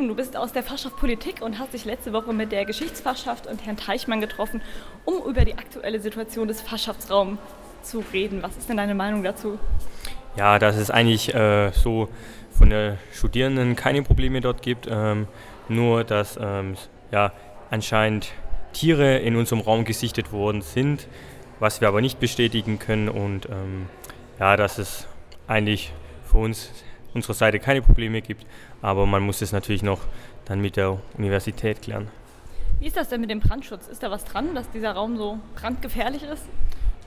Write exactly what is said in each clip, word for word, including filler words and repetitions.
Jürgen, du bist aus der Fachschaft Politik und hast dich letzte Woche mit der Geschichtsfachschaft und Herrn Teichmann getroffen, um über die aktuelle Situation des Fachschaftsraums zu reden. Was ist denn deine Meinung dazu? Ja, dass es eigentlich äh, so von den Studierenden keine Probleme dort gibt, ähm, nur dass ähm, ja, anscheinend Tiere in unserem Raum gesichtet worden sind, was wir aber nicht bestätigen können, und ähm, ja, dass es eigentlich für uns unserer Seite keine Probleme gibt, aber man muss es natürlich noch dann mit der Universität klären. Wie ist das denn mit dem Brandschutz? Ist da was dran, dass dieser Raum so brandgefährlich ist?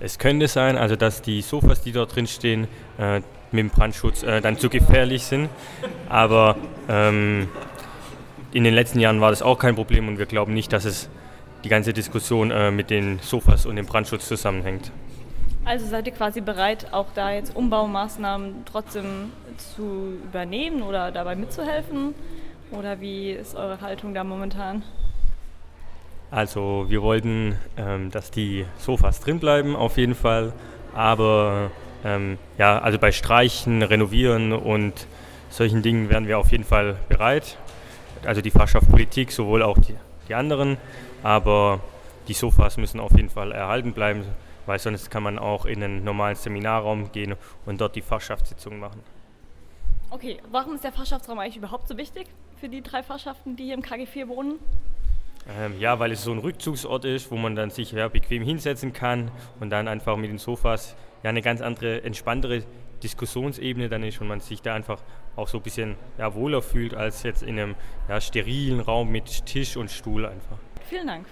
Es könnte sein, also dass die Sofas, die dort drin stehen, äh, mit dem Brandschutz äh, dann zu gefährlich sind, aber ähm, in den letzten Jahren war das auch kein Problem, und wir glauben nicht, dass es die ganze Diskussion äh, mit den Sofas und dem Brandschutz zusammenhängt. Also seid ihr quasi bereit, auch da jetzt Umbaumaßnahmen trotzdem zu übernehmen oder dabei mitzuhelfen? Oder wie ist eure Haltung da momentan? Also wir wollten, ähm, dass die Sofas drin bleiben auf jeden Fall, aber ähm, ja, also bei Streichen, Renovieren und solchen Dingen wären wir auf jeden Fall bereit. Also die Fachschaft Politik, sowohl auch die, die anderen, aber die Sofas müssen auf jeden Fall erhalten bleiben, weil sonst kann man auch in einen normalen Seminarraum gehen und dort die Fachschaftssitzung machen. Okay, warum ist der Fachschaftsraum eigentlich überhaupt so wichtig für die drei Fachschaften, die hier im K G vier wohnen? Ähm, ja, weil es so ein Rückzugsort ist, wo man dann sich ja, bequem hinsetzen kann und dann einfach mit den Sofas ja eine ganz andere, entspanntere Diskussionsebene dann ist und man sich da einfach auch so ein bisschen ja, wohler fühlt als jetzt in einem ja, sterilen Raum mit Tisch und Stuhl einfach. Vielen Dank.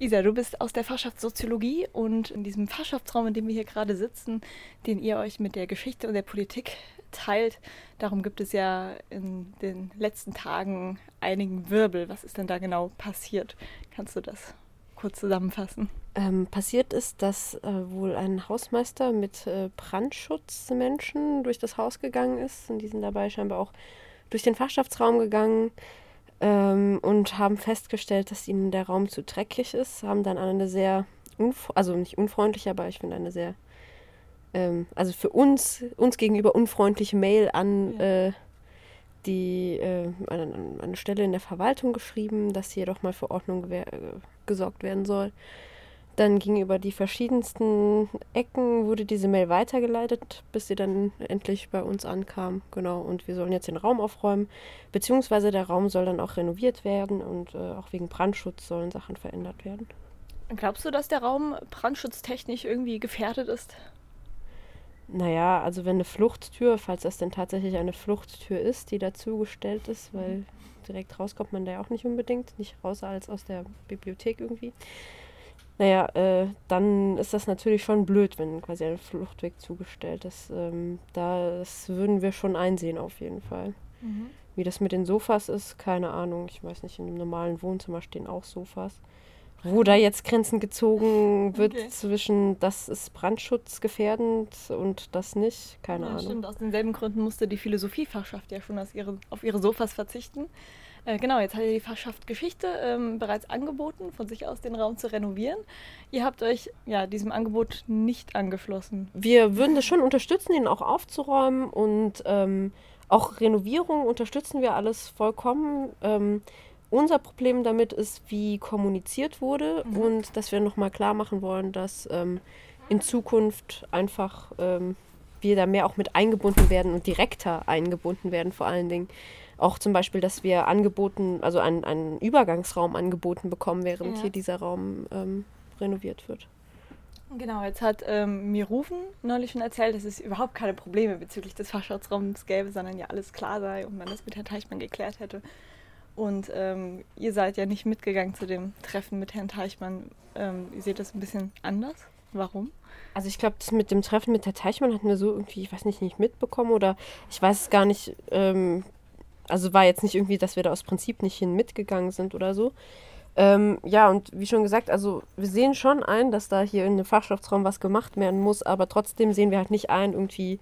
Isa, du bist aus der Fachschaft Soziologie, und in diesem Fachschaftsraum, in dem wir hier gerade sitzen, den ihr euch mit der Geschichte und der Politik teilt, darum gibt es ja in den letzten Tagen einigen Wirbel. Was ist denn da genau passiert? Kannst du das kurz zusammenfassen? Ähm, passiert ist, dass äh, wohl ein Hausmeister mit äh, Brandschutzmenschen durch das Haus gegangen ist, und die sind dabei scheinbar auch durch den Fachschaftsraum gegangen. Ähm, und haben festgestellt, dass ihnen der Raum zu dreckig ist, haben dann eine sehr, unf- also nicht unfreundliche, aber ich finde eine sehr, ähm, also für uns, uns gegenüber unfreundliche Mail an ja. äh, die, äh, an, an eine Stelle in der Verwaltung geschrieben, dass hier doch mal für Ordnung gewer- äh, gesorgt werden soll. Dann ging über die verschiedensten Ecken, wurde diese Mail weitergeleitet, bis sie dann endlich bei uns ankam. Genau, und wir sollen jetzt den Raum aufräumen, beziehungsweise der Raum soll dann auch renoviert werden, und äh, auch wegen Brandschutz sollen Sachen verändert werden. Glaubst du, dass der Raum brandschutztechnisch irgendwie gefährdet ist? Naja, also wenn eine Fluchttür, falls das denn tatsächlich eine Fluchttür ist, die dazugestellt ist, weil direkt rauskommt man da ja auch nicht unbedingt, nicht raus als aus der Bibliothek irgendwie. Naja, äh, dann ist das natürlich schon blöd, wenn quasi ein Fluchtweg zugestellt ist. Ähm, das würden wir schon einsehen auf jeden Fall. Mhm. Wie das mit den Sofas ist, keine Ahnung. Ich weiß nicht, in einem normalen Wohnzimmer stehen auch Sofas. Wo da jetzt Grenzen gezogen wird okay. zwischen, das ist brandschutzgefährdend und das nicht, keine ja, Ahnung. Stimmt, aus denselben Gründen musste die Philosophiefachschaft ja schon aus ihren, auf ihre Sofas verzichten. Äh, genau, jetzt hat ja die Fachschaft Geschichte ähm, bereits angeboten, von sich aus den Raum zu renovieren. Ihr habt euch ja diesem Angebot nicht angeschlossen. Wir würden das schon unterstützen, ihn auch aufzuräumen, und ähm, auch Renovierung unterstützen wir alles vollkommen. Ähm, Unser Problem damit ist, wie kommuniziert wurde, mhm. und dass wir nochmal klar machen wollen, dass ähm, in Zukunft einfach ähm, wir da mehr auch mit eingebunden werden und direkter eingebunden werden vor allen Dingen. Auch zum Beispiel, dass wir angeboten, also einen, einen Übergangsraum angeboten bekommen, während ja. hier dieser Raum ähm, renoviert wird. Genau, jetzt hat ähm, mir Rufen neulich schon erzählt, dass es überhaupt keine Probleme bezüglich des Fachschaftsraums gäbe, sondern ja alles klar sei und man das mit Herrn Teichmann geklärt hätte. Und ähm, ihr seid ja nicht mitgegangen zu dem Treffen mit Herrn Teichmann. Ähm, ihr seht das ein bisschen anders. Warum? Also ich glaube, das mit dem Treffen mit Herrn Teichmann hatten wir so irgendwie, ich weiß nicht, nicht mitbekommen, oder ich weiß es gar nicht. Ähm, also war jetzt nicht irgendwie, dass wir da aus Prinzip nicht hin mitgegangen sind oder so. Ähm, ja, und wie schon gesagt, also wir sehen schon ein, dass da hier in dem Fachschaftsraum was gemacht werden muss, aber trotzdem sehen wir halt nicht ein, irgendwie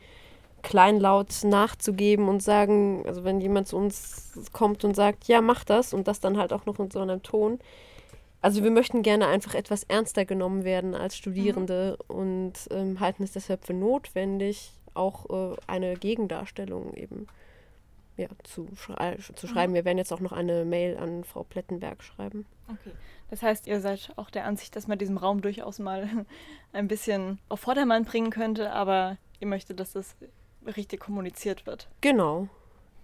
kleinlaut nachzugeben und sagen, also wenn jemand zu uns kommt und sagt, ja, mach das, und das dann halt auch noch in so einem Ton. Also wir möchten gerne einfach etwas ernster genommen werden als Studierende, mhm. und ähm, halten es deshalb für notwendig, auch äh, eine Gegendarstellung eben ja, zu, schrei- zu schreiben. Mhm. Wir werden jetzt auch noch eine Mail an Frau Plettenberg schreiben. Okay, das heißt, ihr seid auch der Ansicht, dass man diesen Raum durchaus mal ein bisschen auf Vordermann bringen könnte, aber ihr möchtet, dass das richtig kommuniziert wird. Genau,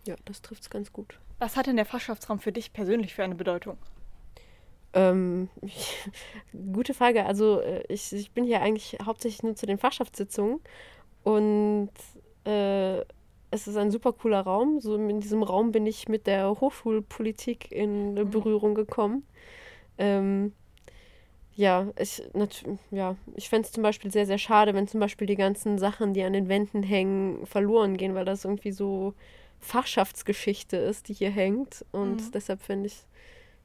ja, das trifft es ganz gut. Was hat denn der Fachschaftsraum für dich persönlich für eine Bedeutung? Ähm, ich, gute Frage. Also ich, ich bin hier eigentlich hauptsächlich nur zu den Fachschaftssitzungen und äh, es ist ein super cooler Raum. So in diesem Raum bin ich mit der Hochschulpolitik in mhm. Berührung gekommen. Ähm, ja, ich, nat- ja, ich fände es zum Beispiel sehr, sehr schade, wenn zum Beispiel die ganzen Sachen, die an den Wänden hängen, verloren gehen, weil das irgendwie so Fachschaftsgeschichte ist, die hier hängt. Und mhm. deshalb finde ich es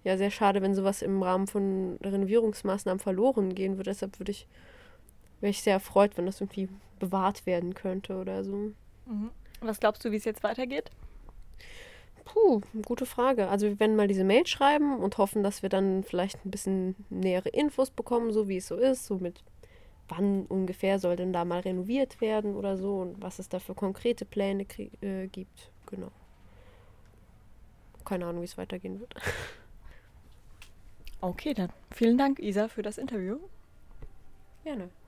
ja sehr schade, wenn sowas im Rahmen von Renovierungsmaßnahmen verloren gehen würde. Deshalb würde ich, wäre ich sehr erfreut, wenn das irgendwie bewahrt werden könnte oder so. Mhm. Was glaubst du, wie es jetzt weitergeht? Puh, gute Frage. Also wir werden mal diese Mail schreiben und hoffen, dass wir dann vielleicht ein bisschen nähere Infos bekommen, so wie es so ist, so mit wann ungefähr soll denn da mal renoviert werden oder so und was es da für konkrete Pläne krie- äh, gibt. Genau. Keine Ahnung, wie es weitergehen wird. Okay, dann vielen Dank, Isa, für das Interview. Gerne.